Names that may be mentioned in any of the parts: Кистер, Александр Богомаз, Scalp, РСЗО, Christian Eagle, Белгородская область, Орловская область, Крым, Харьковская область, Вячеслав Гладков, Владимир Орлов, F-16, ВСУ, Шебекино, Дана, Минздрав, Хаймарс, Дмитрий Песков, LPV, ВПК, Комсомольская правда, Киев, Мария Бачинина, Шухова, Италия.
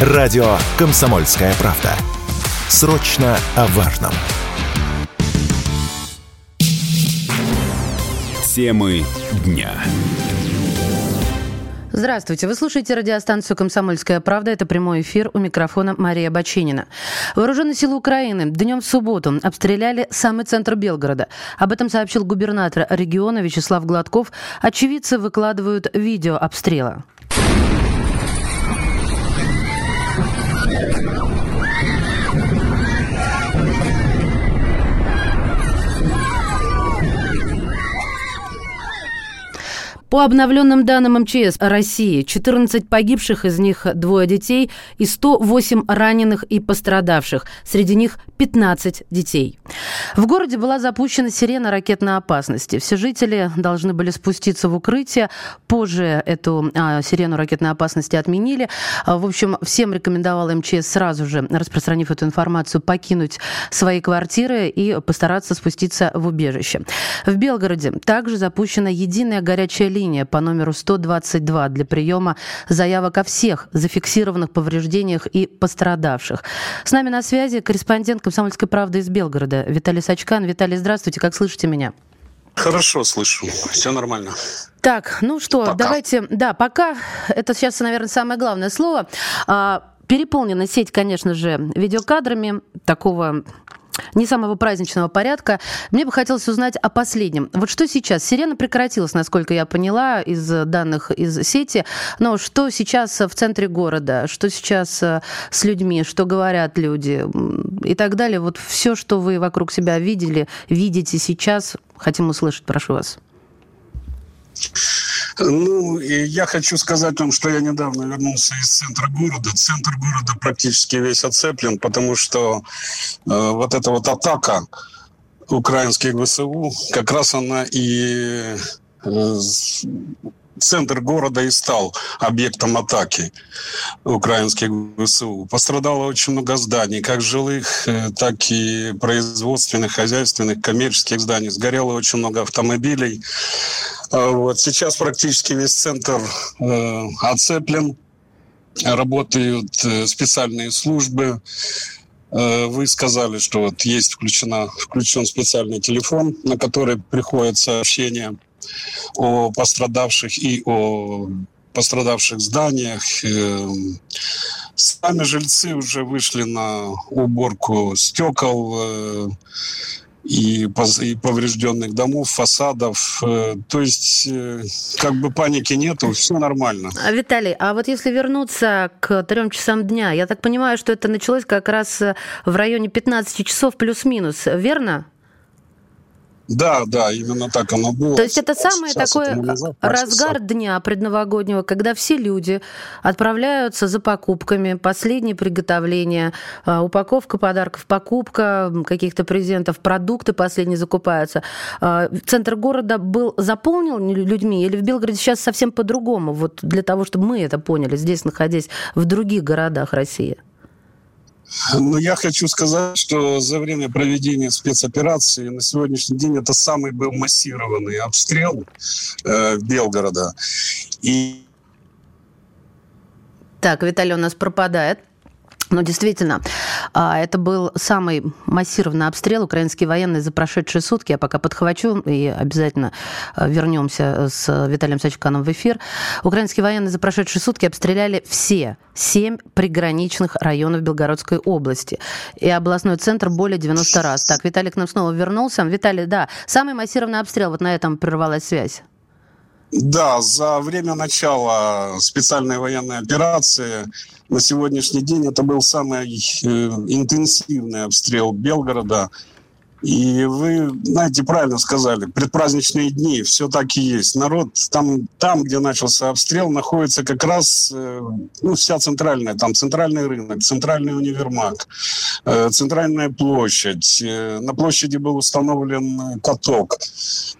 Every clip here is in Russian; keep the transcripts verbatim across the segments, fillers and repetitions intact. Радио «Комсомольская правда». Срочно о важном. Темы дня. Здравствуйте. Вы слушаете радиостанцию «Комсомольская правда». Это прямой эфир. У микрофона Мария Бачинина. Вооруженные силы Украины днем в субботу обстреляли самый центр Белгорода. Об этом сообщил губернатор региона Вячеслав Гладков. Очевидцы выкладывают видео обстрела. По обновленным данным эм че эс России, четырнадцать погибших, из них двое детей, и сто восемь раненых и пострадавших. Среди них пятнадцать детей. В городе была запущена сирена ракетной опасности. Все жители должны были спуститься в укрытие. Позже эту а, сирену ракетной опасности отменили. В общем, всем рекомендовал эм че эс сразу же, распространив эту информацию, покинуть свои квартиры и постараться спуститься в убежище. В Белгороде также запущена единая горячая линия. Линия по номеру сто двадцать два для приема заявок о всех зафиксированных повреждениях и пострадавших. С нами на связи корреспондент «Комсомольской правды» из Белгорода Виталий Сачкан. Виталий, здравствуйте. Как слышите меня? Хорошо слышу. Все нормально. Так, ну что, пока. давайте... Да, пока. Это сейчас, наверное, самое главное слово. Переполнена сеть, конечно же, видеокадрами такого... не самого праздничного порядка. Мне бы хотелось узнать о последнем. Вот что сейчас? Сирена прекратилась, насколько я поняла, из данных из сети. Но что сейчас в центре города? Что сейчас с людьми? Что говорят люди? И так далее. Вот все, что вы вокруг себя видели, видите сейчас, хотим услышать. Прошу вас. Ну, и я хочу сказать вам, что я недавно вернулся из центра города. Центр города практически весь оцеплен, потому что э, вот эта вот атака украинских вэ эс у, как раз она и... Э, центр города и стал объектом атаки украинских вэ эс у. Пострадало очень много зданий, как жилых, так и производственных, хозяйственных, коммерческих зданий. Сгорело очень много автомобилей. Вот. Сейчас практически весь центр э, оцеплен. Работают специальные службы. Вы сказали, что вот есть включена, включен специальный телефон, на который приходят сообщения о пострадавших и о пострадавших зданиях. Сами жильцы уже вышли на уборку стекол и поврежденных домов, фасадов. То есть как бы паники нету, все нормально. Виталий, а вот если вернуться к трем часам дня, я так понимаю, что это началось как раз в районе пятнадцати часов плюс-минус, верно? Да, да, именно так оно было. То есть это самый такой разгар дня предновогоднего, когда все люди отправляются за покупками, последние приготовления, упаковка подарков, покупка каких-то презентов, продукты последние закупаются. Центр города был заполнен людьми или в Белгороде сейчас совсем по-другому? Вот для того, чтобы мы это поняли, здесь находясь в других городах России. Ну, я хочу сказать, что за время проведения спецоперации на сегодняшний день это самый был массированный обстрел э, Белгорода. И... Так, Виталий у нас пропадает. Но действительно, это был самый массированный обстрел. Украинские военные за прошедшие сутки. Я пока подхвачу и обязательно вернемся с Виталием Сачканом в эфир. Украинские военные за прошедшие сутки обстреляли все семь приграничных районов Белгородской области и областной центр более девяноста раз. Так, Виталий к нам снова вернулся. Виталий, да, самый массированный обстрел. Вот на этом прервалась связь. Да, за время начала специальной военной операции на сегодняшний день это был самый э, интенсивный обстрел Белгорода. И вы, знаете, правильно сказали, предпраздничные дни, все так и есть. Народ там, там где начался обстрел, находится как раз э, ну, вся центральная, там центральный рынок, центральный универмаг, э, центральная площадь. Э, на площади был установлен каток.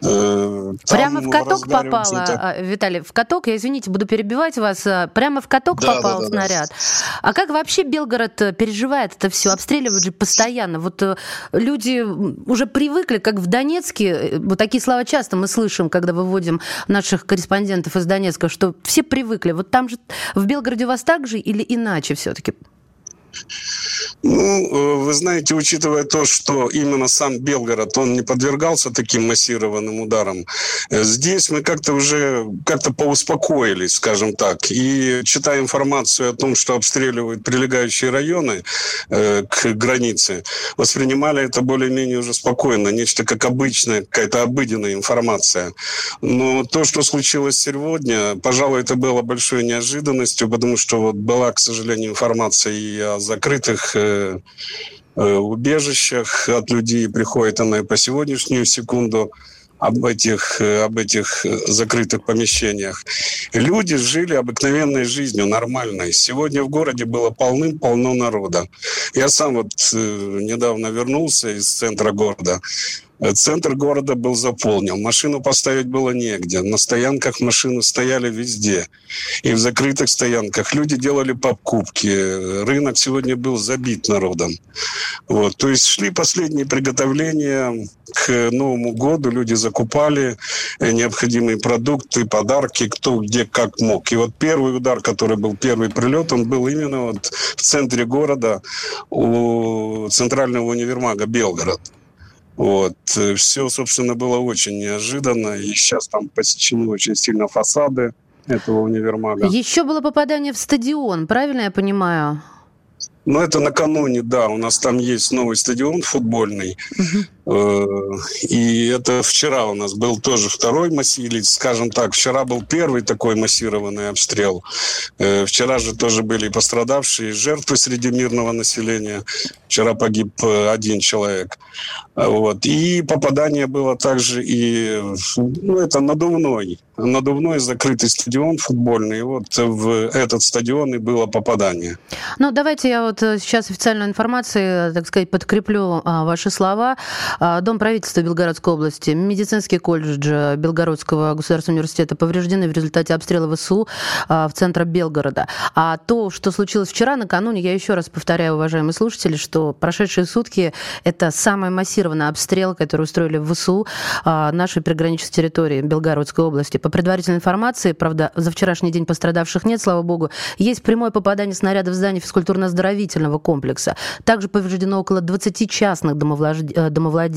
Э, прямо в каток попало, это... Виталий, в каток, я, извините, буду перебивать вас, прямо в каток да, попал да, да, снаряд. Да. А как вообще Белгород переживает это все? Обстреливают же постоянно. Вот э, люди... уже привыкли, как в Донецке, вот такие слова часто мы слышим, когда выводим наших корреспондентов из Донецка, что все привыкли. Вот там же, в Белгороде у вас так же или иначе все-таки? Ну, вы знаете, учитывая то, что именно сам Белгород, он не подвергался таким массированным ударам, здесь мы как-то уже как-то поуспокоились, скажем так. И читая информацию о том, что обстреливают прилегающие районы э, к границе, воспринимали это более-менее уже спокойно, нечто как обычная, какая-то обыденная информация. Но то, что случилось сегодня, пожалуй, это было большой неожиданностью, потому что вот была, к сожалению, информация и о закрытых э, э, убежищах от людей, приходит она и по сегодняшнюю секунду, об этих, э, об этих закрытых помещениях. Люди жили обыкновенной жизнью, нормальной. Сегодня в городе было полным-полно народа. Я сам вот э, недавно вернулся из центра города. Центр города был заполнен. Машину поставить было негде. На стоянках машины стояли везде. И в закрытых стоянках люди делали покупки. Рынок сегодня был забит народом. Вот. То есть шли последние приготовления к Новому году. Люди закупали необходимые продукты, подарки, кто где как мог. И вот первый удар, который был, первый прилет, он был именно вот в центре города у центрального универмага «Белгород». Вот. Все, собственно, было очень неожиданно. И сейчас там посечены очень сильно фасады этого универмага. Еще было попадание в стадион, правильно я понимаю? Ну, это накануне, да. У нас там есть новый стадион футбольный. И это вчера у нас был тоже второй массированный, скажем так, вчера был первый такой массированный обстрел. Вчера же тоже были пострадавшие, жертвы среди мирного населения. Вчера погиб один человек. Вот. И попадание было также и... Ну, это надувной. Надувной закрытый стадион футбольный. И вот в этот стадион и было попадание. Ну, давайте я вот сейчас официальную информацию, так сказать, подкреплю ваши слова. Дом правительства Белгородской области, медицинский колледж Белгородского государственного университета повреждены в результате обстрела ВСУ в центре Белгорода. А то, что случилось вчера, накануне, я еще раз повторяю, уважаемые слушатели, что прошедшие сутки это самый массированный обстрел, который устроили в ВСУ нашей приграничной территории Белгородской области. По предварительной информации, правда, за вчерашний день пострадавших нет, слава богу, есть прямое попадание снарядов в здание физкультурно-оздоровительного комплекса. Также повреждено около двадцати частных домовладений.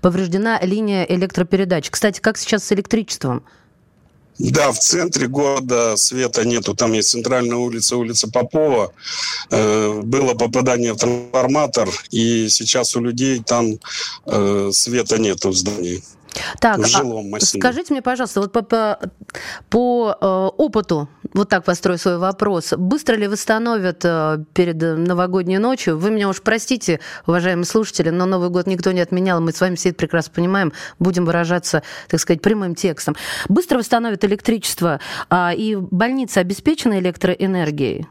Повреждена линия электропередач. Кстати, как сейчас с электричеством? Да, в центре города света нету. Там есть центральная улица, улица Попова. Э, было попадание в трансформатор, и сейчас у людей там э, света нету в здании. Так, в жилом массиве. Скажите мне, пожалуйста, вот по, по, по э, опыту, вот так построю свой вопрос, быстро ли восстановят э, перед новогодней ночью? Вы меня уж простите, уважаемые слушатели, но Новый год никто не отменял, мы с вами все это прекрасно понимаем, будем выражаться, так сказать, прямым текстом. Быстро восстановят электричество, э, и больница обеспечена электроэнергией?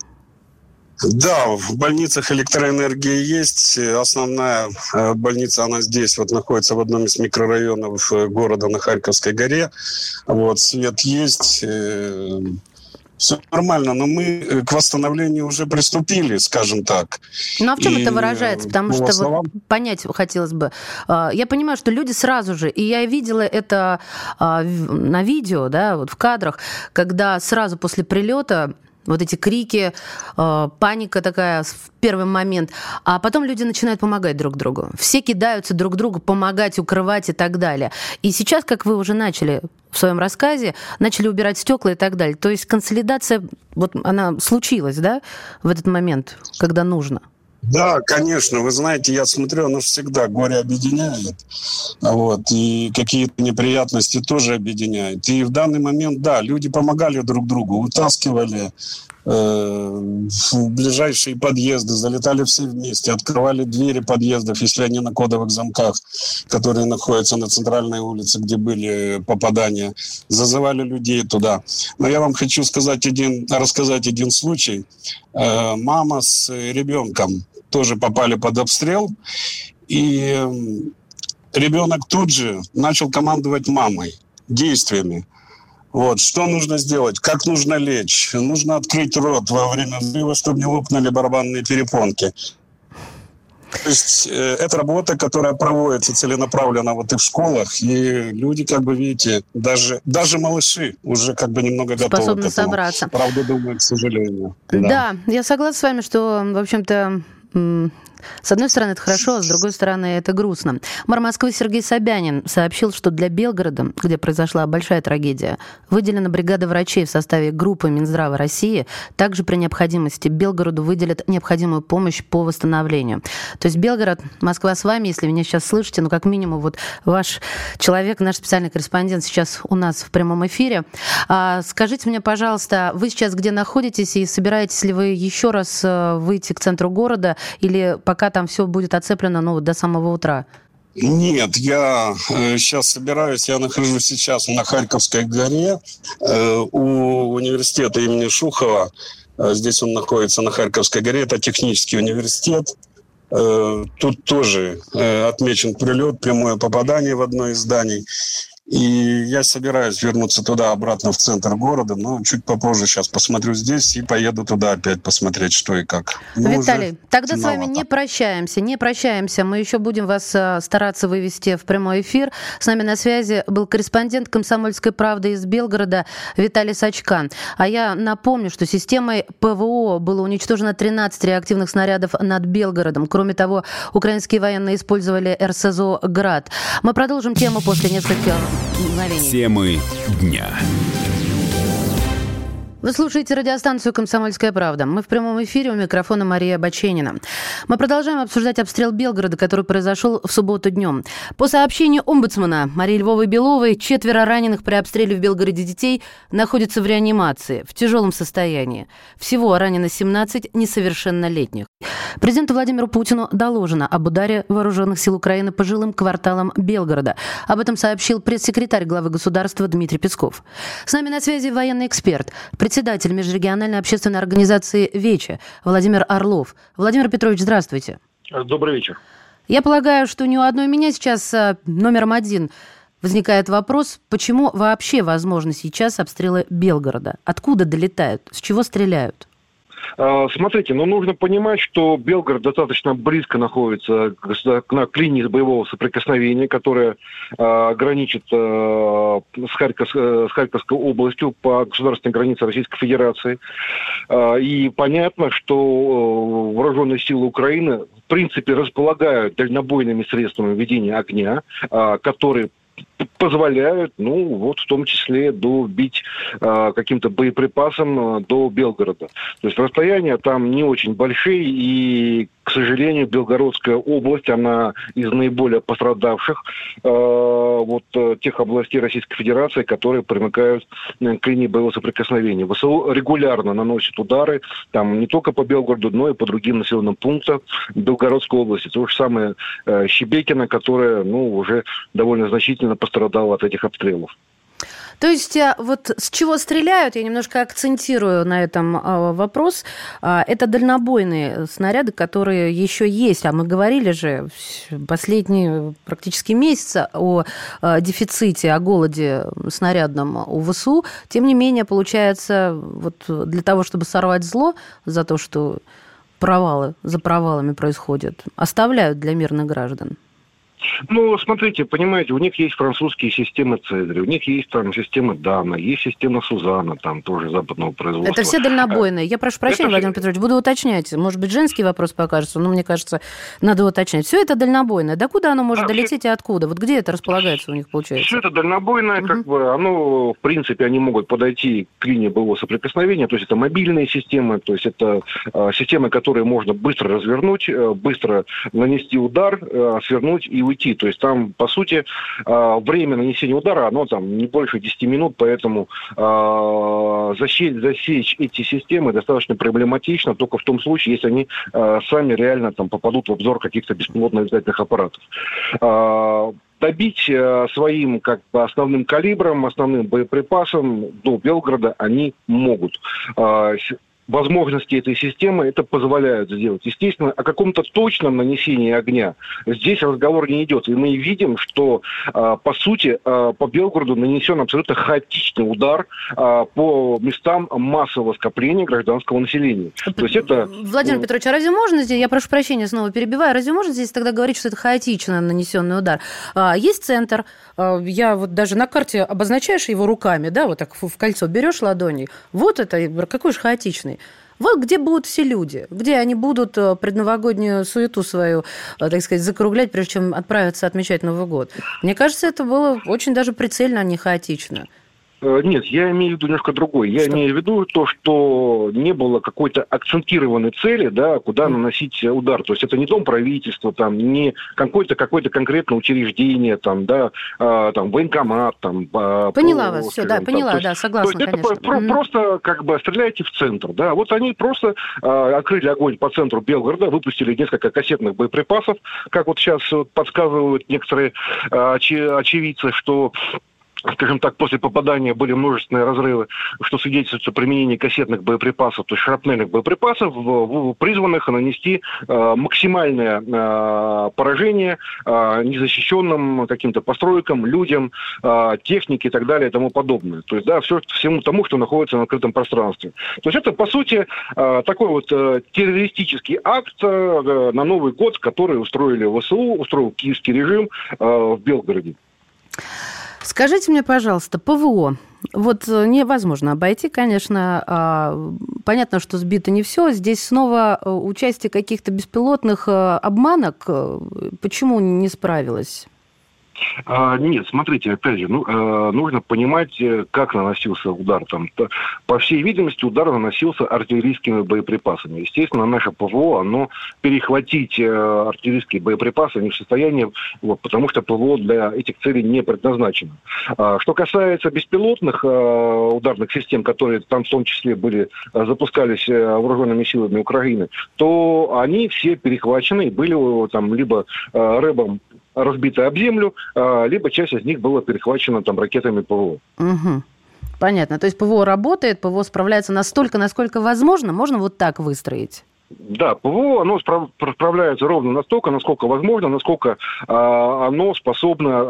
Да, в больницах электроэнергия есть. Основная больница, она здесь вот находится в одном из микрорайонов города на Харьковской горе. Вот, свет есть. Все нормально, но мы к восстановлению уже приступили, скажем так. Ну а в чем и это выражается? Потому что вот понять хотелось бы. Я понимаю, что люди сразу же, и я видела это на видео, да, вот в кадрах, когда сразу после прилета вот эти крики, э, паника такая в первый момент. А потом люди начинают помогать друг другу. Все кидаются друг другу помогать, укрывать и так далее. И сейчас, как вы уже начали в своем рассказе, начали убирать стекла и так далее. То есть консолидация, вот она случилась, да, в этот момент, когда нужно? Да, конечно. Вы знаете, я смотрю, оно всегда горе объединяет. Вот. И какие-то неприятности тоже объединяет. И в данный момент, да, люди помогали друг другу, утаскивали в ближайшие подъезды, залетали все вместе, открывали двери подъездов, если они на кодовых замках, которые находятся на центральной улице, где были попадания, зазывали людей туда. Но я вам хочу сказать один, рассказать один случай. Мама с ребенком тоже попали под обстрел, и ребенок тут же начал командовать мамой действиями. Вот, что нужно сделать, как нужно лечь, нужно открыть рот во время взрыва, чтобы не лопнули барабанные перепонки. То есть э, это работа, которая проводится целенаправленно вот и в школах, и люди, как бы видите, даже, даже малыши уже как бы немного готовы к этому. Способны собраться. Правду думают, к сожалению. Да. да, я согласна с вами, что, в общем-то... М- С одной стороны, это хорошо, а с другой стороны, это грустно. Мэр Москвы Сергей Собянин сообщил, что для Белгорода, где произошла большая трагедия, выделена бригада врачей в составе группы Минздрава России. Также при необходимости Белгороду выделят необходимую помощь по восстановлению. То есть Белгород, Москва с вами, если вы меня сейчас слышите, ну как минимум вот ваш человек, наш специальный корреспондент сейчас у нас в прямом эфире. А, скажите мне, пожалуйста, вы сейчас где находитесь и собираетесь ли вы еще раз выйти к центру города или... пока там все будет оцеплено, ну, до самого утра? Нет, я э, сейчас собираюсь, я нахожусь сейчас на Харьковской горе э, у университета имени Шухова. Э, здесь он находится на Харьковской горе, это технический университет. Э, тут тоже э, отмечен прилет, прямое попадание в одно из зданий. И я собираюсь вернуться туда, обратно в центр города, но чуть попозже сейчас посмотрю здесь и поеду туда опять посмотреть, что и как. Ну, Виталий, тогда темновато. С вами не прощаемся, не прощаемся. Мы еще будем вас стараться вывести в прямой эфир. С нами на связи был корреспондент «Комсомольской правды» из Белгорода Виталий Сачкан. А я напомню, что системой ПВО было уничтожено тринадцать реактивных снарядов над Белгородом. Кроме того, украинские военные использовали РСЗО «Град». Мы продолжим тему после нескольких... Темы дня. Вы слушаете радиостанцию «Комсомольская правда». Мы в прямом эфире, у микрофона Мария Бачинина. Мы продолжаем обсуждать обстрел Белгорода, который произошел в субботу днем. По сообщению омбудсмана Марии Львовой-Беловой, четверо раненых при обстреле в Белгороде детей находятся в реанимации, в тяжелом состоянии. Всего ранено семнадцать несовершеннолетних. Президенту Владимиру Путину доложено об ударе вооруженных сил Украины по жилым кварталам Белгорода. Об этом сообщил пресс-секретарь главы государства Дмитрий Песков. С нами на связи военный эксперт, председатель межрегиональной общественной организации «Веча» Владимир Орлов. Владимир Петрович, здравствуйте. Добрый вечер. Я полагаю, что ни у одной меня сейчас номером один возникает вопрос, почему вообще возможны сейчас обстрелы Белгорода? Откуда долетают? С чего стреляют? Смотрите, но ну, нужно понимать, что Белгород достаточно близко находится к, к линии боевого соприкосновения, которая э, граничит э, с, Харьков, с Харьковской областью по государственной границе Российской Федерации. Э, и понятно, что вооруженные силы Украины в принципе располагают дальнобойными средствами ведения огня, э, которые позволяют, ну, вот в том числе добить э, каким-то боеприпасом э, до Белгорода. То есть расстояния там не очень большие, и, к сожалению, Белгородская область, она из наиболее пострадавших э, вот тех областей Российской Федерации, которые примыкают к линии боевого соприкосновения. ВСУ регулярно наносит удары там не только по Белгороду, но и по другим населенным пунктам Белгородской области. То же самое э, Шебекино, которое, ну, уже довольно значительно пострадал от этих обстрелов. То есть вот с чего стреляют, я немножко акцентирую на этом вопрос, это дальнобойные снаряды, которые еще есть, а мы говорили же последние практически месяцы о дефиците, о голоде снарядном у ВСУ. Тем не менее, получается, вот для того, чтобы сорвать зло за то, что провалы за провалами происходят, оставляют для мирных граждан. Ну, смотрите, понимаете, у них есть французские системы «Цезарь», у них есть там система «Дана», есть система «Сузана», там тоже западного производства. Это все дальнобойные. Я прошу прощения, это... Владимир Петрович, буду уточнять. Может быть, женский вопрос покажется, но мне кажется, надо уточнять. Все это дальнобойное. До куда оно может а, долететь все... и откуда? Вот где это располагается у них, получается? Все это дальнобойное, угу. как бы, оно, в принципе, они могут подойти к линии боевого соприкосновения, то есть это мобильные системы, то есть это э, системы, которые можно быстро развернуть, э, быстро нанести удар, э, свернуть и уйти. То есть там, по сути, время нанесения удара, оно там не больше десять минут, поэтому засечь эти системы достаточно проблематично, только в том случае, если они сами реально там попадут в обзор каких-то беспилотных летательных аппаратов. Добить своим как бы основным калибром, основным боеприпасом до Белгорода они могут. возможности этой системы это позволяют сделать. Естественно, о каком-то точном нанесении огня здесь разговор не идет. И мы видим, что, по сути, по Белгороду нанесен абсолютно хаотичный удар по местам массового скопления гражданского населения. То есть это... Владимир Петрович, а разве можно здесь, я прошу прощения, снова перебиваю, разве можно здесь тогда говорить, что это хаотично нанесенный удар? Есть центр, я вот даже на карте обозначаешь его руками, да, вот так в кольцо берешь ладони, вот это, какой же хаотичный. Вот где будут все люди, где они будут предновогоднюю суету свою, так сказать, закруглять, прежде чем отправиться отмечать Новый год. Мне кажется, это было очень даже прицельно, а не хаотично. Нет, я имею в виду немножко другое. Я что? имею в виду то, что не было какой-то акцентированной цели, да, куда наносить удар. То есть это не дом правительства, там, не какое-то, какое-то конкретное учреждение, там, да, э, там, военкомат. Там, по, поняла по, вас, все, да, там, поняла, есть, да, согласна, конечно. Это про- mm-hmm. просто как бы стреляете в центр, да. Вот они просто э, открыли огонь по центру Белгорода, выпустили несколько кассетных боеприпасов, как вот сейчас подсказывают некоторые э, оч- очевидцы, что... Скажем так, после попадания были множественные разрывы, что свидетельствует о применении кассетных боеприпасов, то есть шрапнельных боеприпасов, призванных нанести максимальное поражение незащищенным каким-то постройкам, людям, технике и так далее и тому подобное. То есть, да, все, всему тому, что находится на открытом пространстве. То есть это, по сути, такой вот террористический акт на Новый год, который устроили ВСУ, устроил киевский режим в Белгороде. Скажите мне, пожалуйста, ПВО. Вот невозможно обойти, конечно. Понятно, что сбито не все. Здесь снова участие каких-то беспилотных обманок. Почему не справилось? А, нет, смотрите, опять же, ну, э, нужно понимать, как наносился удар. Там, по всей видимости, удар наносился артиллерийскими боеприпасами. Естественно, наше ПВО, оно перехватить э, артиллерийские боеприпасы не в состоянии, вот, потому что ПВО для этих целей не предназначено. А, что касается беспилотных э, ударных систем, которые там в том числе были, э, запускались э, вооруженными силами Украины, то они все перехвачены и были там либо э, рэбом, разбиты об землю, либо часть из них была перехвачена там ракетами ПВО. Угу. Понятно. То есть ПВО работает, ПВО справляется настолько, насколько возможно. Можно вот так выстроить? Да, ПВО, оно справ- справляется ровно настолько, насколько возможно, насколько э, оно способно э,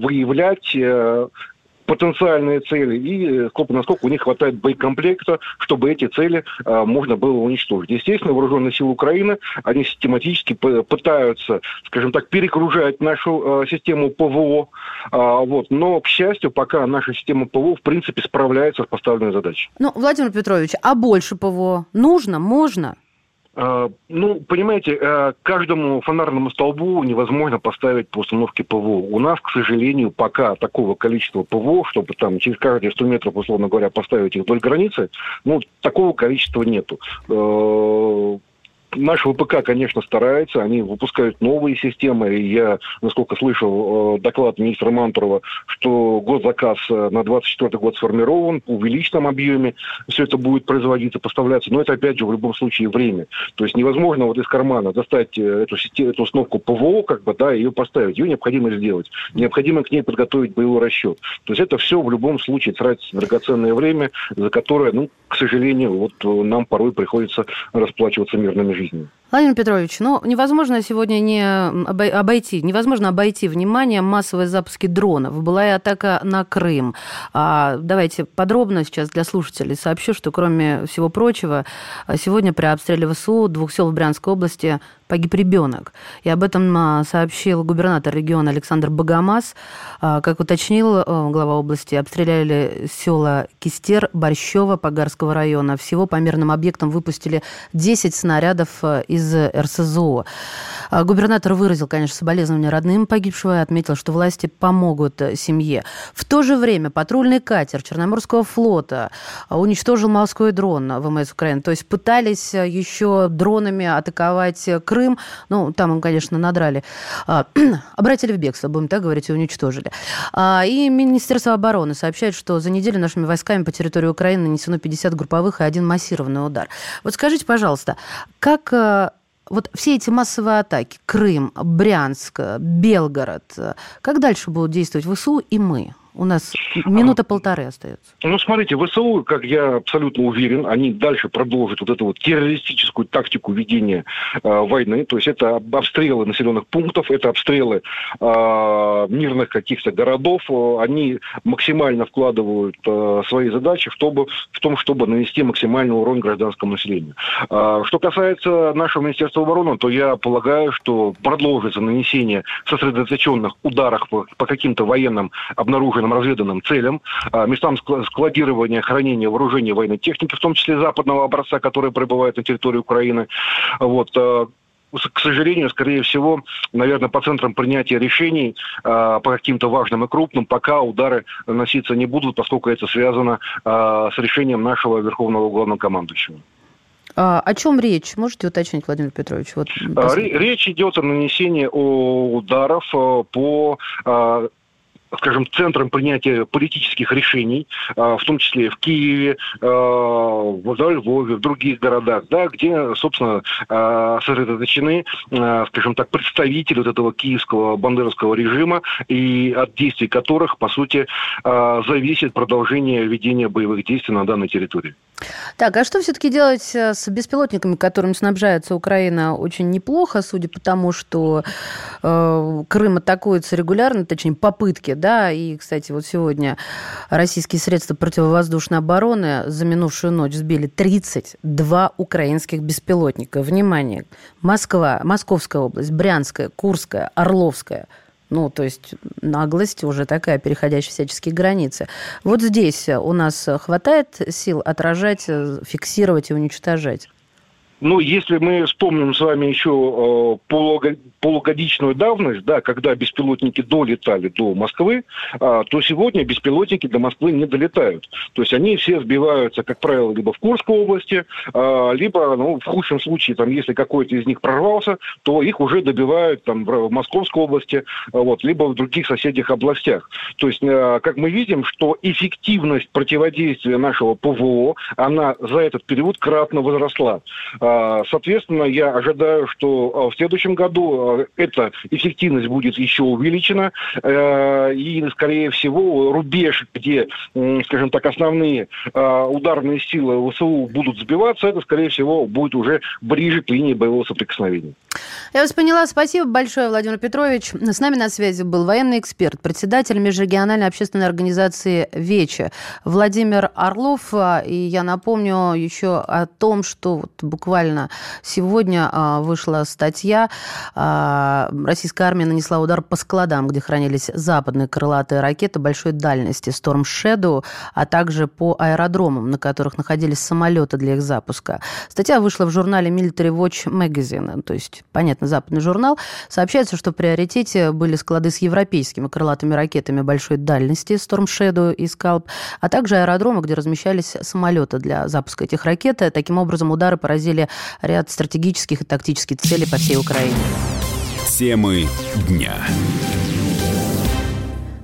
выявлять... Э, потенциальные цели и сколько, насколько у них хватает боекомплекта, чтобы эти цели а, можно было уничтожить. Естественно, вооруженные силы Украины, они систематически п- пытаются, скажем так, перегружать нашу а, систему ПВО. А, вот. Но, к счастью, пока наша система ПВО, в принципе, справляется с поставленной задачей. Ну, Владимир Петрович, а больше ПВО нужно, можно? Ну, понимаете, каждому фонарному столбу невозможно поставить по установке ПВО. У нас, к сожалению, пока такого количества ПВО, чтобы там через каждые сто метров, условно говоря, поставить их вдоль границы, ну, такого количества нету. Наш ВПК, конечно, старается, они выпускают новые системы, и я, насколько слышал доклад министра Мантурова, что госзаказ на двадцать четвёртый год сформирован, в увеличенном объеме все это будет производиться, поставляться, но это, опять же, в любом случае время. То есть невозможно вот из кармана достать эту, систему, эту установку ПВО, как бы, да, ее поставить, ее необходимо сделать, необходимо к ней подготовить боевой расчет. То есть это все в любом случае тратится драгоценное время, за которое, ну, к сожалению, вот нам порой приходится расплачиваться мирными жизнями. Владимир Петрович, ну, невозможно сегодня не обойти, невозможно обойти внимание массовые запуски дронов. Была и атака на Крым. А, давайте подробно сейчас для слушателей сообщу, что, кроме всего прочего, сегодня при обстреле ВСУ двух сел в Брянской области погиб ребенок. И об этом сообщил губернатор региона Александр Богомаз. Как уточнил глава области, обстреляли села Кистер, Борщева, Погарского района. Всего по мирным объектам выпустили десять снарядов из РСЗО. Губернатор выразил, конечно, соболезнования родным погибшего и отметил, что власти помогут семье. В то же время патрульный катер Черноморского флота уничтожил морской дрон ВМС Украины. То есть пытались еще дронами атаковать Крым. Ну, там им, конечно, надрали. Обратили в бегство, будем так говорить, и уничтожили. И Министерство обороны сообщает, что за неделю нашими войсками по территории Украины нанесено пятьдесят групповых и один массированный удар. Вот скажите, пожалуйста, как вот все эти массовые атаки, Крым, Брянск, Белгород, как дальше будут действовать ВСУ и мы? У нас минута-полторы остается. Ну, смотрите, ВСУ, как я абсолютно уверен, они дальше продолжат вот эту вот террористическую тактику ведения э, войны. То есть это обстрелы населенных пунктов, это обстрелы э, мирных каких-то городов. Они максимально вкладывают э, свои задачи в, то, в том, чтобы нанести максимальный урон гражданскому населению. Э, что касается нашего Министерства обороны, то я полагаю, что продолжится нанесение сосредоточенных ударов по, по каким-то военным обнаруженным разведанным целям, местам складирования, хранения, вооружения военной техники, в том числе западного образца, которые прибывают на территорию Украины. Вот. К сожалению, скорее всего, наверное, по центрам принятия решений, по каким-то важным и крупным, пока удары наноситься не будут, поскольку это связано с решением нашего Верховного Главнокомандующего. А, о чем речь? Можете уточнить, Владимир Петрович? Вот, речь идет о нанесении ударов по... скажем, центром принятия политических решений, в том числе в Киеве, во Львове, в других городах, да, где, собственно, сосредоточены, скажем так, представители вот этого киевского бандеровского режима, и от действий которых, по сути, зависит продолжение ведения боевых действий на данной территории. Так, а что все-таки делать с беспилотниками, которыми снабжается Украина очень неплохо, судя по тому, что э, Крым атакуется регулярно, точнее, попытки, да, и, кстати, вот сегодня российские средства противовоздушной обороны за минувшую ночь сбили тридцать два украинских беспилотника. Внимание, Москва, Московская область, Брянская, Курская, Орловская. Ну, то есть наглость уже такая, переходящая всяческие границы. Вот здесь у нас хватает сил отражать, фиксировать и уничтожать? Ну, если мы вспомним с вами еще э, полугодичную давность, да, когда беспилотники долетали до Москвы, э, то сегодня беспилотники до Москвы не долетают. То есть они все сбиваются, как правило, либо в Курской области, э, либо, ну, в худшем случае, там, если какой-то из них прорвался, то их уже добивают там, в Московской области, вот, либо в других соседних областях. То есть, э, как мы видим, что эффективность противодействия нашего ПВО, она за этот период кратно возросла. Соответственно, я ожидаю, что в следующем году эта эффективность будет еще увеличена, и, скорее всего, рубеж, где, скажем так, основные ударные силы ВСУ будут сбиваться, это, скорее всего, будет уже ближе к линии боевого соприкосновения. Я вас поняла. Спасибо большое, Владимир Петрович. С нами на связи был военный эксперт, председатель межрегиональной общественной организации «Веча» Владимир Орлов. И я напомню еще о том, что вот буквально сегодня вышла статья. Российская армия нанесла удар по складам, где хранились западные крылатые ракеты большой дальности Storm Shadow, а также по аэродромам, на которых находились самолеты для их запуска. Статья вышла в журнале Military Watch Magazine, то есть, понятно, западный журнал. Сообщается, что в приоритете были склады с европейскими крылатыми ракетами большой дальности Storm Shadow и Scalp, а также аэродромы, где размещались самолеты для запуска этих ракет. Таким образом, удары поразили ряд стратегических и тактических целей по всей Украине. Темы дня.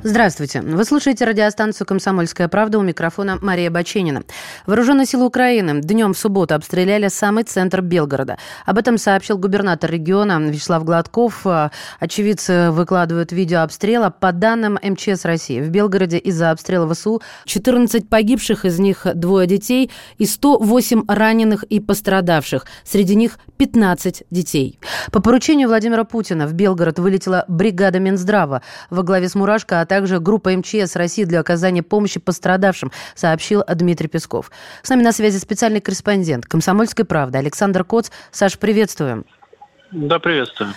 Здравствуйте. Вы слушаете радиостанцию «Комсомольская правда». У микрофона Мария Бачинина. Вооруженные силы Украины днем в субботу обстреляли самый центр Белгорода. Об этом сообщил губернатор региона Вячеслав Гладков. Очевидцы выкладывают видео обстрела. По данным МЧС России, в Белгороде из-за обстрела ВСУ четырнадцать погибших, из них двое детей, и сто восемь раненых и пострадавших. Среди них пятнадцать детей. По поручению Владимира Путина в Белгород вылетела бригада Минздрава во главе с Мурашко, а также группа МЧС России для оказания помощи пострадавшим, сообщил Дмитрий Песков. С нами на связи специальный корреспондент «Комсомольской правды» Александр Коц. Саш, приветствуем. Да, приветствую.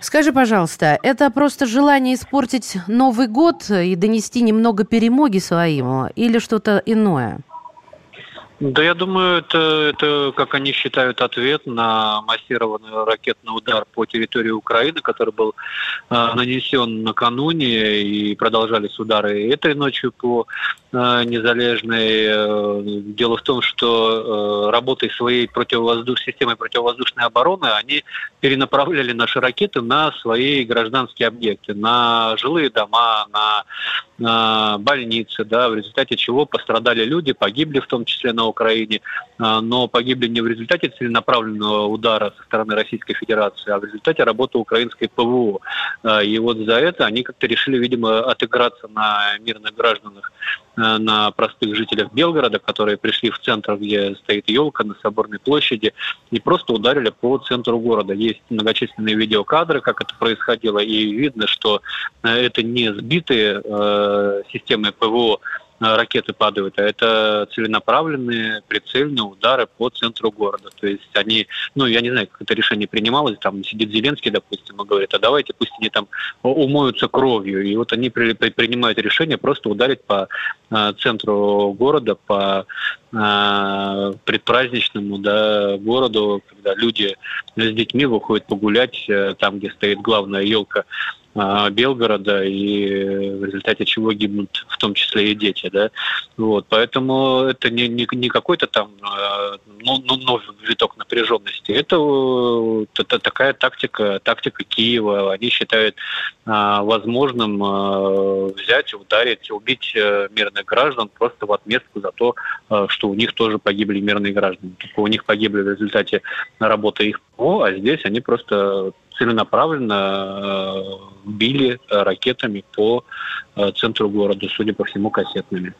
Скажи, пожалуйста, это просто желание испортить Новый год и донести немного перемоги своему или что-то иное? Да, я думаю, это, это, как они считают, ответ на массированный ракетный удар по территории Украины, который был э, нанесен накануне, и продолжались удары этой ночью по э, Незалежной. Дело в том, что э, работой своей противовоздуш... системой противовоздушной обороны они перенаправляли наши ракеты на свои гражданские объекты, на жилые дома, на больницы, да, в результате чего пострадали люди, погибли в том числе на Украине, но погибли не в результате целенаправленного удара со стороны Российской Федерации, а в результате работы украинской ПВО. И вот за это они как-то решили, видимо, отыграться на мирных гражданах, на простых жителях Белгорода, которые пришли в центр, где стоит елка на Соборной площади, и просто ударили по центру города. Есть многочисленные видеокадры, как это происходило, и видно, что это не сбитые э, системы ПВО ракеты падают, а это целенаправленные, прицельные удары по центру города. То есть они, ну, я не знаю, как это решение принималось, там сидит Зеленский, допустим, и говорит, а давайте пусть они там умоются кровью. И вот они при, при, принимают решение просто ударить по э, центру города, по э, предпраздничному, да, городу, когда люди с детьми выходят погулять, э, там, где стоит главная елка Белгорода, и в результате чего гибнут в том числе и дети, да, вот, поэтому это не, не, не какой-то там э, ну, ну, новый виток напряженности, это, это такая тактика, тактика Киева, они считают э, возможным э, взять, ударить, убить э, мирных граждан просто в отместку за то, э, что у них тоже погибли мирные граждане, только у них погибли в результате работы их ПО, а здесь они просто целенаправленно били ракетами по центру города, судя по всему, кассетными.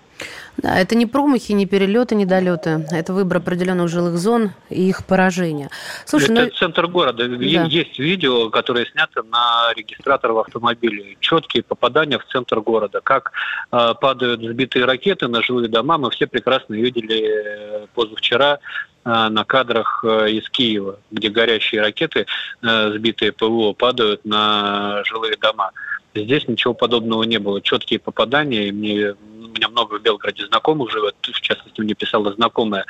Да, это не промахи, не перелеты, не долеты. Это выбор определенных жилых зон и их поражение. Слушай, это ну... центр города. Да. Есть видео, которое снято на регистратор в автомобиле. Четкие попадания в центр города. Как э, падают сбитые ракеты на жилые дома, мы все прекрасно видели позавчера э, на кадрах э, из Киева, где горящие ракеты, э, сбитые ПВО, падают на жилые дома. Здесь ничего подобного не было. Четкие попадания, и мне... У меня много в Белгороде знакомых живет, в частности, мне писала знакомая,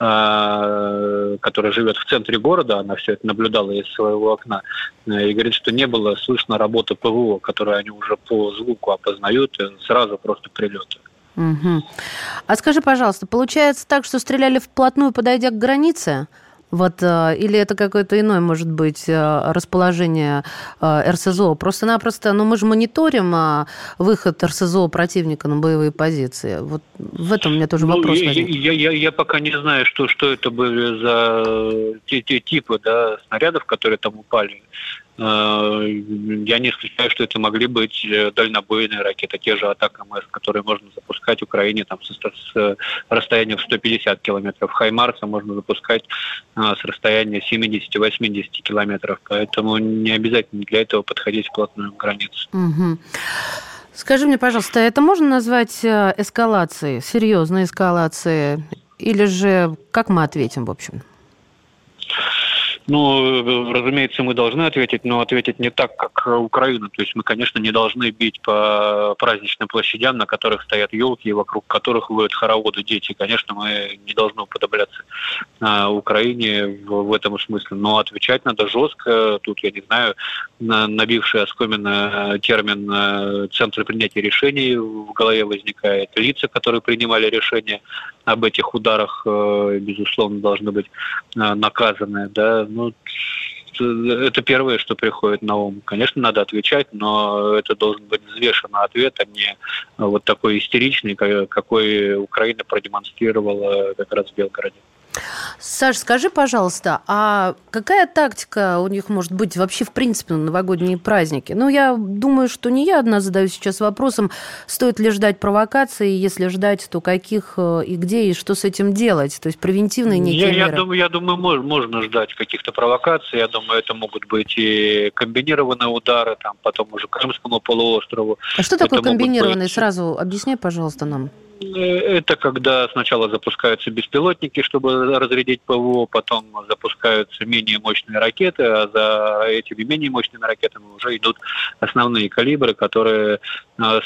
э, которая живет в центре города, она все это наблюдала из своего окна, э, и говорит, что не было слышно работы ПВО, которую они уже по звуку опознают, и сразу просто прилеты. Угу. А скажи, пожалуйста, получается так, что стреляли вплотную, подойдя к границе? Вот, или это какое-то иное, может быть, расположение РСЗО? Просто-напросто, ну, мы же мониторим выход РСЗО противника на боевые позиции. Вот в этом у меня тоже ну, вопрос возник. Я, я, я пока не знаю, что, что это были за те, те типы, да, снарядов, которые там упали. Я не исключаю, что это могли быть дальнобойные ракеты, те же атака МС, которые можно запускать в Украине там, с, с расстояния в сто пятьдесят километров. Хаймарса можно запускать а, с расстояния семьдесят-восемьдесят километров. Поэтому не обязательно для этого подходить вплотную к границе. Угу. Скажи мне, пожалуйста, это можно назвать эскалацией, серьезной эскалацией? Или же как мы ответим, в общем? Ну, разумеется, мы должны ответить, но ответить не так, как Украина. То есть мы, конечно, не должны бить по праздничным площадям, на которых стоят елки и вокруг которых воют хороводы дети. Конечно, мы не должны уподобляться а, Украине в, в этом смысле. Но отвечать надо жестко. Тут, я не знаю, набивший оскомину термин «центр принятия решений» в голове возникает. Лица, которые принимали решения об этих ударах, безусловно, должны быть наказаны, да, ну, это первое, что приходит на ум. Конечно, надо отвечать, но это должен быть взвешенный ответ, а не вот такой истеричный, какой Украина продемонстрировала как раз в Белгороде. Саш, скажи, пожалуйста, а какая тактика у них может быть вообще в принципе на новогодние праздники? Ну, я думаю, что не я одна задаюсь сейчас вопросом, стоит ли ждать провокации, если ждать, то каких и где, и что с этим делать? То есть превентивные некие я, меры? Я думаю, я думаю можно, можно ждать каких-то провокаций. Я думаю, это могут быть и комбинированные удары, там, потом уже к Крымскому полуострову. А что такое это комбинированные? Быть... Сразу объясняй, пожалуйста, нам. Это когда сначала запускаются беспилотники, чтобы разрядить ПВО, потом запускаются менее мощные ракеты, а за этими менее мощными ракетами уже идут основные калибры, которые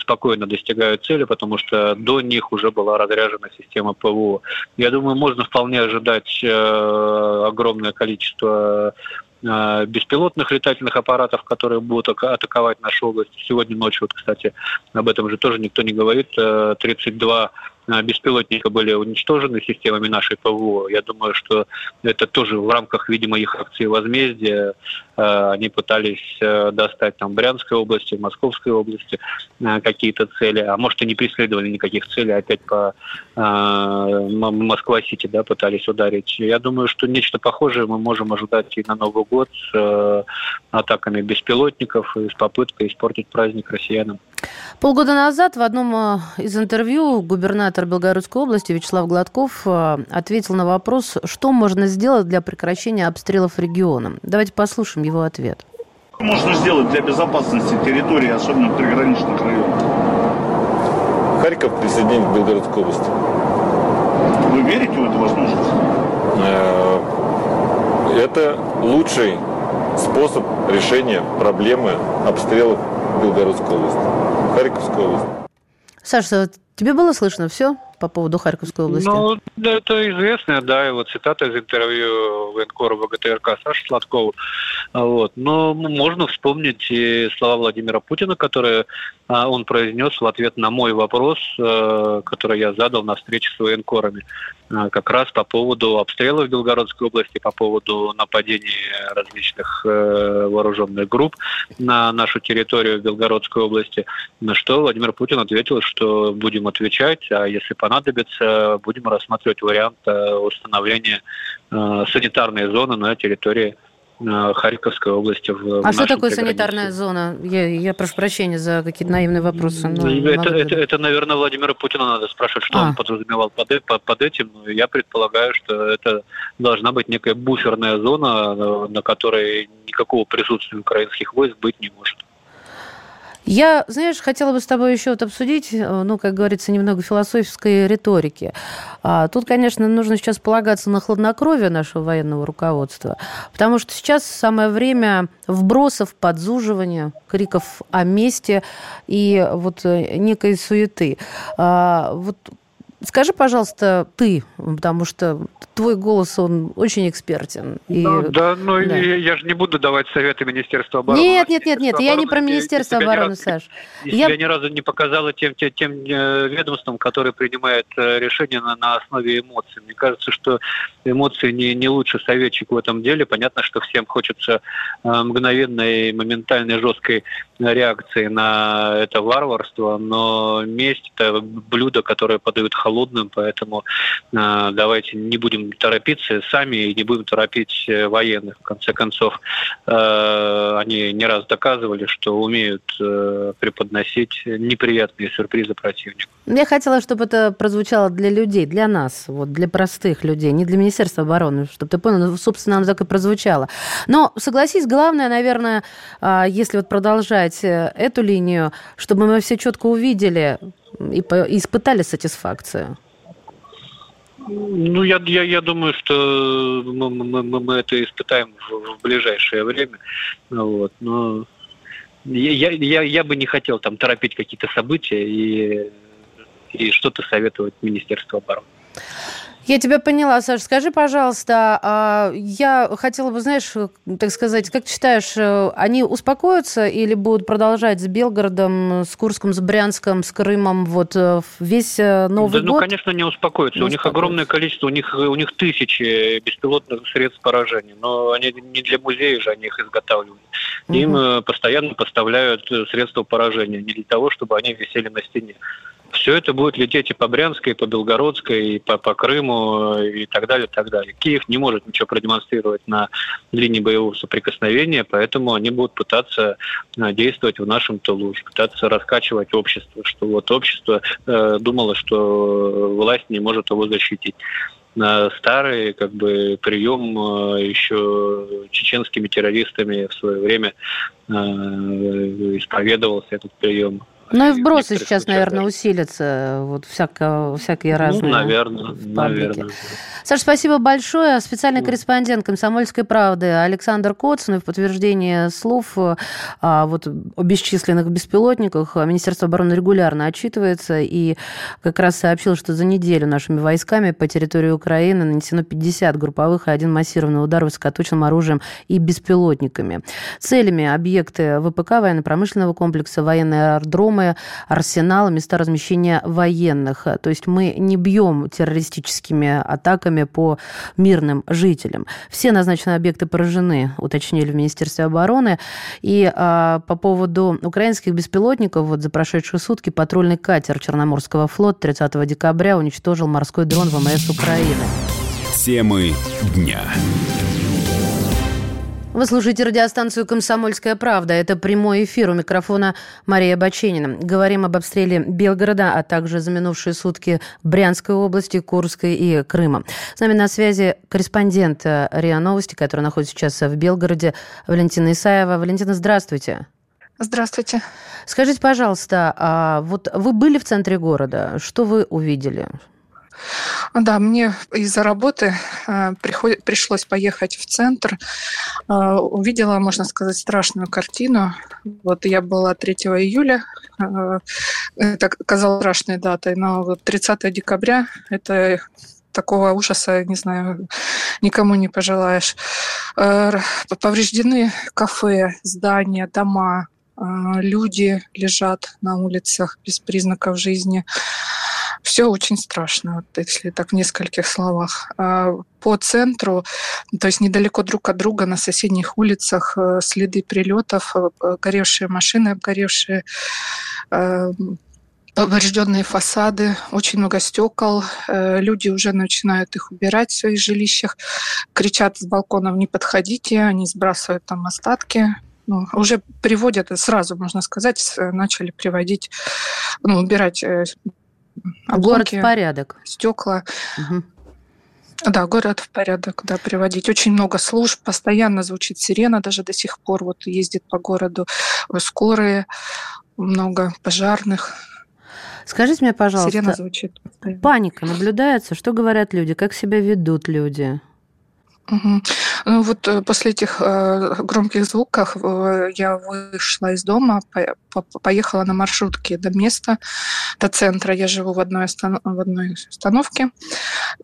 спокойно достигают цели, потому что до них уже была разряжена система ПВО. Я думаю, можно вполне ожидать огромное количество беспилотных летательных аппаратов, которые будут атаковать нашу область. Сегодня ночью, вот, кстати, об этом же тоже никто не говорит, тридцать два беспилотника были уничтожены системами нашей ПВО. Я думаю, что это тоже в рамках, видимо, их акции возмездия. Они пытались достать там в Брянской области, в Московской области какие-то цели, а может и не преследовали никаких целей, опять по Москва-Сити, да, пытались ударить. Я думаю, что нечто похожее мы можем ожидать и на Новый год с атаками беспилотников и с попыткой испортить праздник россиянам. Полгода назад в одном из интервью губернатор Белгородской области Вячеслав Гладков ответил на вопрос, что можно сделать для прекращения обстрелов региона. Давайте послушаем его ответ. Что можно сделать для безопасности территории, особенно приграничных районов? Харьков присоединить к Белгородской области. Вы верите в эту возможность? Это лучший способ решения проблемы обстрелов Белгородской области, Харьковской области. Саша, тебе было слышно все по поводу Харьковской области? Ну, это известная, да, его цитата из интервью военкора ВГТРК Саши Сладкова. Вот. Но можно вспомнить и слова Владимира Путина, которые он произнес в ответ на мой вопрос, который я задал на встрече с военкорами, как раз по поводу обстрелов в Белгородской области, по поводу нападений различных вооруженных групп на нашу территорию в Белгородской области, на что Владимир Путин ответил, что будем отвечать, а если понадобится, будем рассматривать вариант установления санитарной зоны на территории Харьковской области. В а что такое санитарная зона? Я, я прошу прощения за какие-то наивные вопросы. Но это, это, это, наверное, Владимира Путина надо спрашивать, что а. он подразумевал под, под этим. Я предполагаю, что это должна быть некая буферная зона, на которой никакого присутствия украинских войск быть не может. Я, знаешь, хотела бы с тобой еще вот обсудить, ну, как говорится, немного философской риторики. Тут, конечно, нужно сейчас полагаться на хладнокровие нашего военного руководства, потому что сейчас самое время вбросов, подзуживания, криков о мести и вот некой суеты. Вот скажи, пожалуйста, ты, потому что твой голос, он очень экспертен. И... Ну, да, но да. Я, я же не буду давать советы Министерству обороны. Нет, нет, нет, нет, я не про Министерство обороны, Саш. Я тебя ни разу не показала тем, тем, тем ведомствам, которые принимают решения на, на основе эмоций. Мне кажется, что эмоции не, не лучший советчик в этом деле. Понятно, что всем хочется мгновенной, моментальной, жесткой реакции на это варварство, но месть – это блюдо, которое подают холодным. Поэтому э, давайте не будем торопиться сами и не будем торопить военных. В конце концов, э, они не раз доказывали, что умеют э, преподносить неприятные сюрпризы противнику. Я хотела, чтобы это прозвучало для людей, для нас, вот, для простых людей, не для Министерства обороны, чтобы ты понял, ну, собственно, оно так и прозвучало. Но, согласись, главное, наверное, э, если вот продолжать эту линию, чтобы мы все четко увидели, и испытали сатисфакцию? Ну, я, я, я думаю, что мы, мы, мы это испытаем в, в ближайшее время. Вот. Но я, я, я бы не хотел там торопить какие-то события и, и что-то советовать Министерству обороны. Я тебя поняла, Саша. Скажи, пожалуйста, я хотела бы, знаешь, так сказать, как ты считаешь, они успокоятся или будут продолжать с Белгородом, с Курском, с Брянском, с Крымом, вот весь Новый да, год? Ну, конечно, не успокоятся. Не у успокоятся. них огромное количество, у них, у них тысячи беспилотных средств поражения. Но они не для музея же, они их изготавливают. Им угу. постоянно поставляют средства поражения, не для того, чтобы они висели на стене. Все это будет лететь и по Брянской, и по Белгородской, и по, по Крыму, и так далее, и так далее. Киев не может ничего продемонстрировать на линии боевого соприкосновения, поэтому они будут пытаться действовать в нашем тылу, пытаться раскачивать общество, что вот общество э, думало, что власть не может его защитить. Старый как бы, прием еще чеченскими террористами в свое время э, исповедовался этот прием. Ну и вбросы сейчас, наверное, усилятся, вот всякое, всякие разные. Ну, наверное, наверное. Саша, спасибо большое. Специальный корреспондент «Комсомольской правды» Александр Коц, ну и в подтверждение слов а, вот, о бесчисленных беспилотниках Министерство обороны регулярно отчитывается и как раз сообщил, что за неделю нашими войсками по территории Украины нанесено пятьдесят групповых и один массированный удар высокоточным оружием и беспилотниками. Целями объекты ВПК, военно-промышленного комплекса, военный аэродром, аэродромы, арсеналы, места размещения военных. То есть мы не бьем террористическими атаками по мирным жителям. Все назначенные объекты поражены, уточнили в Министерстве обороны. И а, по поводу украинских беспилотников, вот за прошедшие сутки патрульный катер Черноморского флота тридцатого декабря уничтожил морской дрон ВМС Украины. Темы дня. Вы слушаете радиостанцию «Комсомольская правда». Это прямой эфир. У микрофона Мария Бачинина. Говорим об обстреле Белгорода, а также за минувшие сутки Брянской области, Курской и Крыма. С нами на связи корреспондент РИА Новости, который находится сейчас в Белгороде, Валентина Исаева. Валентина, здравствуйте. Здравствуйте. Скажите, пожалуйста, вот вы были в центре города? Что вы увидели? Да, мне из-за работы приход... пришлось поехать в центр. Увидела, можно сказать, страшную картину. Вот я была третьего июля. Это казалось страшной датой, но тридцатого декабря это такого ужаса, не знаю, никому не пожелаешь. Повреждены кафе, здания, дома. Люди лежат на улицах без признаков жизни. Все очень страшно, вот если так в нескольких словах. По центру, то есть недалеко друг от друга, на соседних улицах следы прилетов, горевшие машины, обгоревшие, поврежденные фасады, очень много стекол. Люди уже начинают их убирать в своих жилищах, кричат с балконов: «Не подходите», они сбрасывают там остатки. Ну, уже приводят, сразу, можно сказать, начали приводить, ну, убирать обломки, город в порядок. Стекла. Угу. Да, город в порядок, да, приводить. Очень много служб, постоянно звучит сирена, даже до сих пор вот ездит по городу. Скорые, много пожарных. Скажите мне, пожалуйста, сирена звучит постоянно. Паника наблюдается? Что говорят люди? Как себя ведут люди? Угу. Ну вот после этих э, громких звуков э, я вышла из дома, по- по- поехала на маршрутке до места, до центра. Я живу в одной, останов- в одной остановке,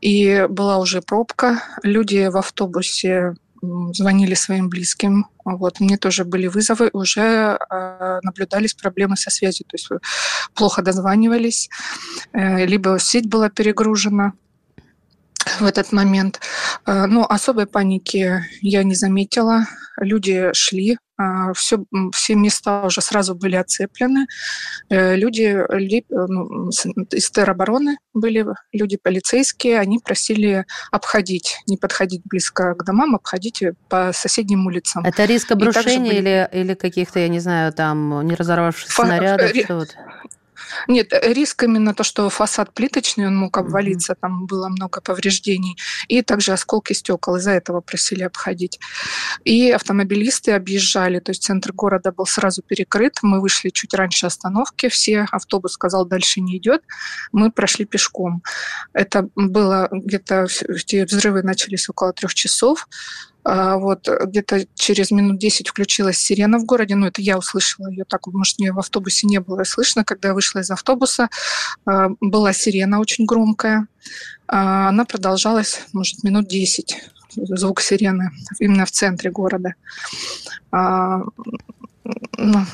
и была уже пробка. Люди в автобусе звонили своим близким. Вот. Мне тоже были вызовы, уже э, наблюдались проблемы со связью, то есть плохо дозванивались, э, либо сеть была перегружена в этот момент. Но особой паники я не заметила. Люди шли, все, все места уже сразу были оцеплены. Люди из теробороны были, люди полицейские, они просили обходить, не подходить близко к домам, обходить по соседним улицам. Это риск обрушения были... или, или каких-то, я не знаю, там, не разорвавшихся Фа... снарядов? Ри... Вот. Нет, риск именно то, что фасад плиточный, он мог обвалиться, там было много повреждений, и также осколки стекол, из-за этого просили обходить. И автомобилисты объезжали, то есть центр города был сразу перекрыт, мы вышли чуть раньше остановки, все, автобус сказал, дальше не идет, мы прошли пешком. Это было где-то, эти взрывы начались около трех часов. Вот где-то через минут десять включилась сирена в городе, ну это я услышала ее так, может, ее в автобусе не было слышно, когда я вышла из автобуса, была сирена очень громкая, она продолжалась, может, минут десять, звук сирены именно в центре города. Ну,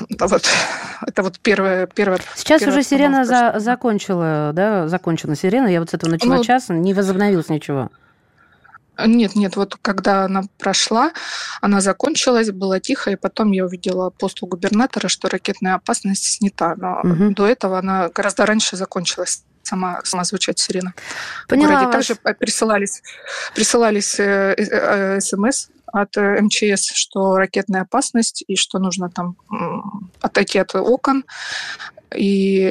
это вот, это вот первое... первое Сейчас первое уже сирена за, закончила, да, закончена сирена, я вот с этого начала ну, час, не возобновилось ничего. Нет, нет, вот когда она прошла, она закончилась, было тихо, и потом я увидела пост у губернатора, что ракетная опасность снята, но угу. до этого она гораздо раньше закончилась. Сама, сама звучать сирена. Поняла вас. Также присылались, присылались СМС от МЧС, что ракетная опасность, и что нужно там отойти от окон и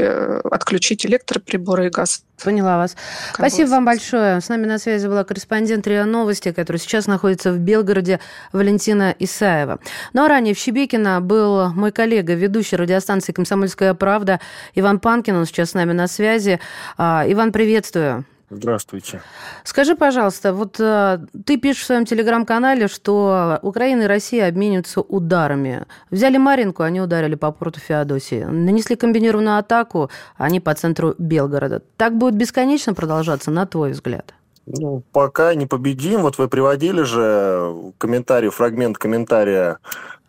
отключить электроприборы и газ. Поняла вас. Как Спасибо вас. Вам большое. С нами на связи была корреспондент РИА Новости, которая сейчас находится в Белгороде, Валентина Исаева. Ну а ранее в Шебекино был мой коллега, ведущий радиостанции «Комсомольская правда» Иван Панкин. Он сейчас с нами на связи. Иван, приветствую. Здравствуйте. Скажи, пожалуйста, вот э, ты пишешь в своем телеграм-канале, что Украина и Россия обмениваются ударами. Взяли Маринку, они ударили по порту Феодосии. Нанесли комбинированную атаку, они по центру Белгорода. Так будет бесконечно продолжаться, на твой взгляд? Ну, пока не победим. Вот вы приводили же комментарий, фрагмент комментария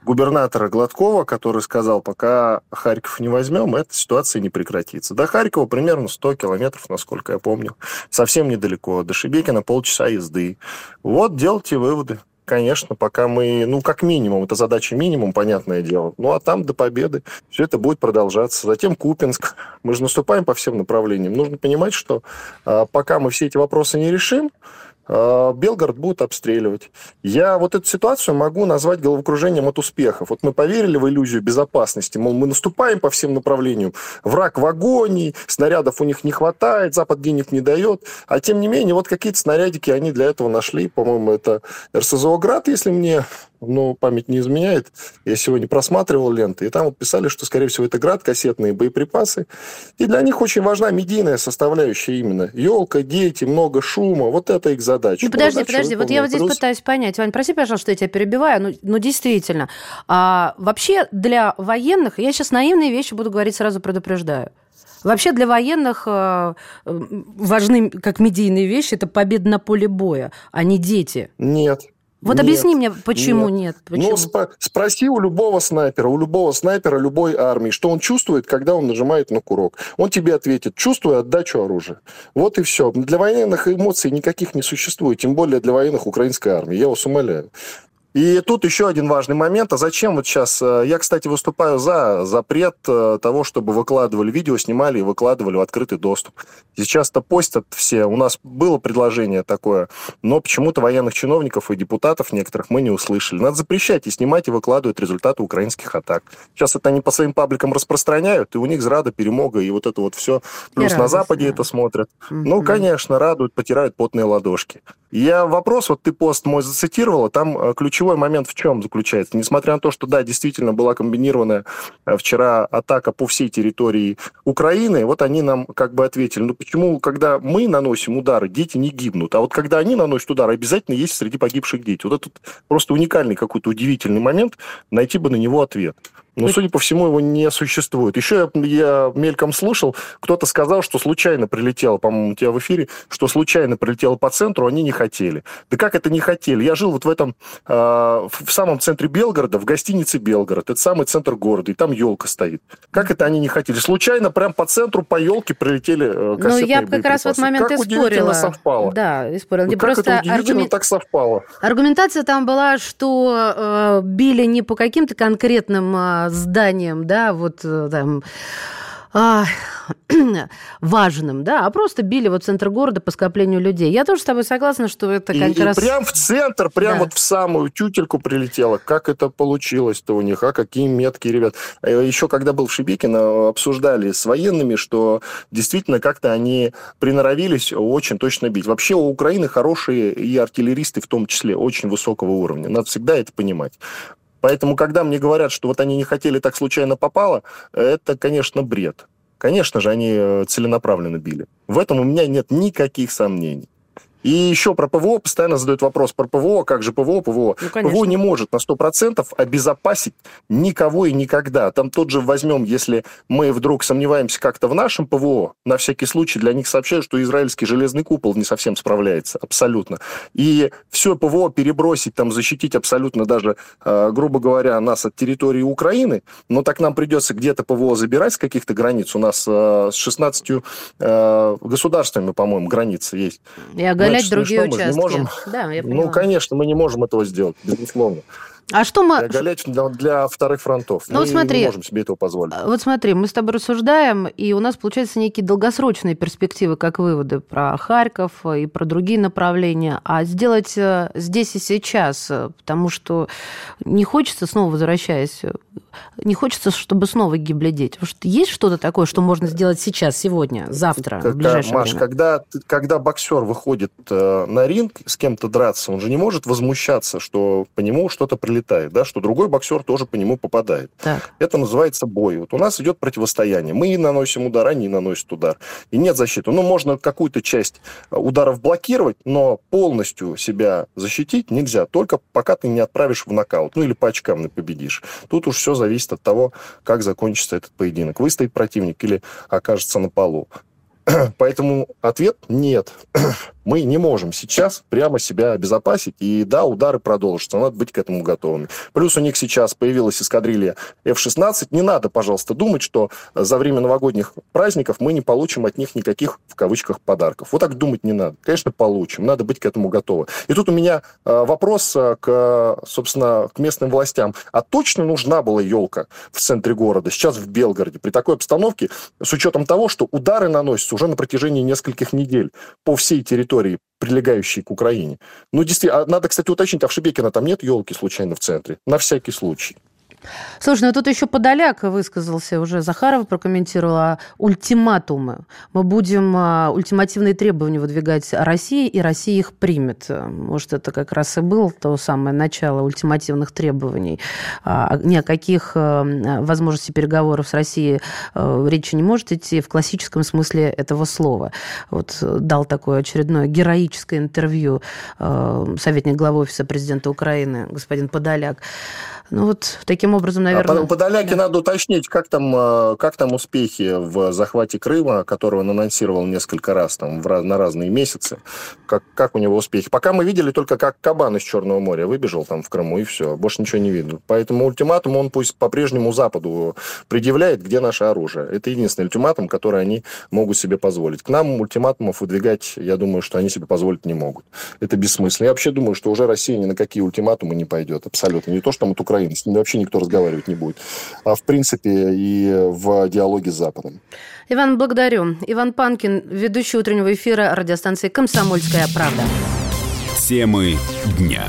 губернатора Гладкова, который сказал, пока Харьков не возьмем, эта ситуация не прекратится. До Харькова примерно сто километров, насколько я помню. Совсем недалеко. До Шебекина полчаса езды. Вот делайте выводы. Конечно, пока мы, ну, как минимум, это задача минимум, понятное дело. Ну, а там до победы все это будет продолжаться. Затем Купинск. Мы же наступаем по всем направлениям. Нужно понимать, что э, пока мы все эти вопросы не решим, э, Белгород будут обстреливать. Я вот эту ситуацию могу назвать головокружением от успехов. Вот мы поверили в иллюзию безопасности. Мол, мы наступаем по всем направлениям. Враг в агонии, снарядов у них не хватает, Запад денег не дает. А тем не менее, вот какие-то снарядики они для этого нашли. По-моему, это эр эс зэ о Град, если мне ну, память не изменяет. Я сегодня просматривал ленты, и там вот писали, что, скорее всего, это Град, кассетные боеприпасы. И для них очень важна медийная составляющая именно. Елка, дети, много шума. Вот это их задача. Ну, подожди, задача, подожди. Вот я вот здесь плюс... пытаюсь понять. Вань, прости, пожалуйста, что я тебя перебиваю. Ну, ну действительно. А, вообще для военных... Я сейчас наивные вещи буду говорить, сразу предупреждаю. Вообще для военных важны как медийные вещи. Это победа на поле боя, а не дети. Нет. Вот нет, объясни мне, почему нет? нет почему? Ну, спро- спроси у любого снайпера, у любого снайпера любой армии, что он чувствует, когда он нажимает на курок. Он тебе ответит, чувствую отдачу оружия. Вот и все. Для военных эмоций никаких не существует, тем более для военных украинской армии. Я вас умоляю. И тут еще один важный момент. А зачем вот сейчас... Я, кстати, выступаю за запрет того, чтобы выкладывали видео, снимали и выкладывали в открытый доступ. Сейчас-то постят все. У нас было предложение такое, но почему-то военных чиновников и депутатов некоторых мы не услышали. Надо запрещать и снимать, и выкладывать результаты украинских атак. Сейчас это они по своим пабликам распространяют, и у них зрада, перемога, и вот это вот все. Плюс на Западе это смотрят. Mm-hmm. Ну, конечно, радуют, потирают потные ладошки. Я вопрос, вот ты пост мой зацитировала, там ключевой момент в чем заключается? Несмотря на то, что, да, действительно была комбинированная вчера атака по всей территории Украины, вот они нам как бы ответили, ну почему, когда мы наносим удары, дети не гибнут, а вот когда они наносят удары, обязательно есть среди погибших дети. Вот этот просто уникальный какой-то удивительный момент, найти бы на него ответ. Но, судя по всему, его не существует. Еще я, я мельком слышал, кто-то сказал, что случайно прилетело, по-моему, у тебя в эфире, что случайно прилетело по центру, они не хотели. Да как это не хотели? Я жил вот в этом, э, в самом центре Белгорода, в гостинице «Белгород». Это самый центр города, и там елка стоит. Как это они не хотели? Случайно прям по центру, по елке прилетели э, кассетные боеприпасы. Ну, я как боеприпасы. раз в этот момент как спорила. Как удивительно совпало. Да, и спорила. Как просто это удивительно аргумен... так совпало. Аргументация там была, что э, били не по каким-то конкретным... Э, зданием, да, вот там а, важным, да, а просто били вот центр города по скоплению людей. Я тоже с тобой согласна, что это как и, раз... И прям в центр, прям да. вот в самую тютельку прилетело. Как это получилось-то у них, а какие меткие ребят. Еще когда был в Шебекино, обсуждали с военными, что действительно как-то они приноровились очень точно бить. Вообще у Украины хорошие и артиллеристы в том числе, очень высокого уровня. Надо всегда это понимать. Поэтому, когда мне говорят, что вот они не хотели, так случайно попало, это, конечно, бред. Конечно же, они целенаправленно били. В этом у меня нет никаких сомнений. И еще про ПВО постоянно задают вопрос. Про ПВО, как же ПВО, ПВО? Ну, ПВО не может на сто процентов обезопасить никого и никогда. Там тот же возьмем, если мы вдруг сомневаемся как-то в нашем ПВО, на всякий случай для них сообщают, что израильский железный купол не совсем справляется, абсолютно. И все ПВО перебросить, там, защитить абсолютно даже, грубо говоря, нас от территории Украины, но так нам придется где-то ПВО забирать с каких-то границ. У нас с шестнадцатью государствами, по-моему, границы есть. Я Значит, другие ну, что, участки. Мы можем... да, я ну, конечно, мы не можем этого сделать, безусловно. А что мы... Оголять для, для вторых фронтов. Ну, мы вот смотри, не можем себе этого позволить. Вот смотри, мы с тобой рассуждаем, и у нас получаются некие долгосрочные перспективы, как выводы про Харьков и про другие направления. А сделать здесь и сейчас, потому что не хочется, снова возвращаясь, не хочется, чтобы снова гибли дети. Потому что есть что-то такое, что можно сделать сейчас, сегодня, завтра, когда, в ближайшее Маш, время? Когда, когда боксер выходит на ринг с кем-то драться, он же не может возмущаться, что по нему что-то прилетает. летает, да, что другой боксер тоже по нему попадает. Так. Это называется бой. Вот у нас идет противостояние. Мы наносим удар, они наносят удар. И нет защиты. Ну, можно какую-то часть ударов блокировать, но полностью себя защитить нельзя, только пока ты не отправишь в нокаут, ну, или по очкам не победишь. Тут уж все зависит от того, как закончится этот поединок. Выстоит противник или окажется на полу. Поэтому ответ – нет. мы не можем сейчас прямо себя обезопасить, и да, удары продолжатся, надо быть к этому готовыми. Плюс у них сейчас появилась эскадрилья эф шестнадцать, не надо, пожалуйста, думать, что за время новогодних праздников мы не получим от них никаких, в кавычках, подарков. Вот так думать не надо. Конечно, получим, надо быть к этому готовы. И тут у меня вопрос к, собственно, к местным властям. А точно нужна была елка в центре города, сейчас в Белгороде, при такой обстановке, с учетом того, что удары наносятся уже на протяжении нескольких недель по всей территории, прилегающей к Украине? Ну, действительно, надо, кстати, уточнить, а в Шебекино там нет елки случайно в центре? На всякий случай. Слушай, ну тут еще Подоляк высказался уже, Захарова прокомментировала ультиматумы. Мы будем ультимативные требования выдвигать России, и Россия их примет. Может, это как раз и было то самое начало ультимативных требований. Ни о каких возможностях переговоров с Россией речи не может идти в классическом смысле этого слова. Вот дал такое очередное героическое интервью советник главы Офиса президента Украины господин Подоляк. Ну вот таким образом, наверное... Подоляке да. надо уточнить, как там, как там успехи в захвате Крыма, которого он анонсировал несколько раз там, в, на разные месяцы. Как, как у него успехи? Пока мы видели только, как кабан из Черного моря выбежал там в Крыму, и все. Больше ничего не видно. Поэтому ультиматум он пусть по-прежнему Западу предъявляет, где наше оружие. Это единственный ультиматум, который они могут себе позволить. К нам ультиматумов выдвигать, я думаю, что они себе позволить не могут. Это бессмысленно. Я вообще думаю, что уже Россия ни на какие ультиматумы не пойдет. Абсолютно. Не то, что мы тут с ними вообще никто разговаривать не будет. А в принципе и в диалоге с Западом. Иван, благодарю. Иван Панкин, ведущий утреннего эфира радиостанции «Комсомольская правда». Темы дня.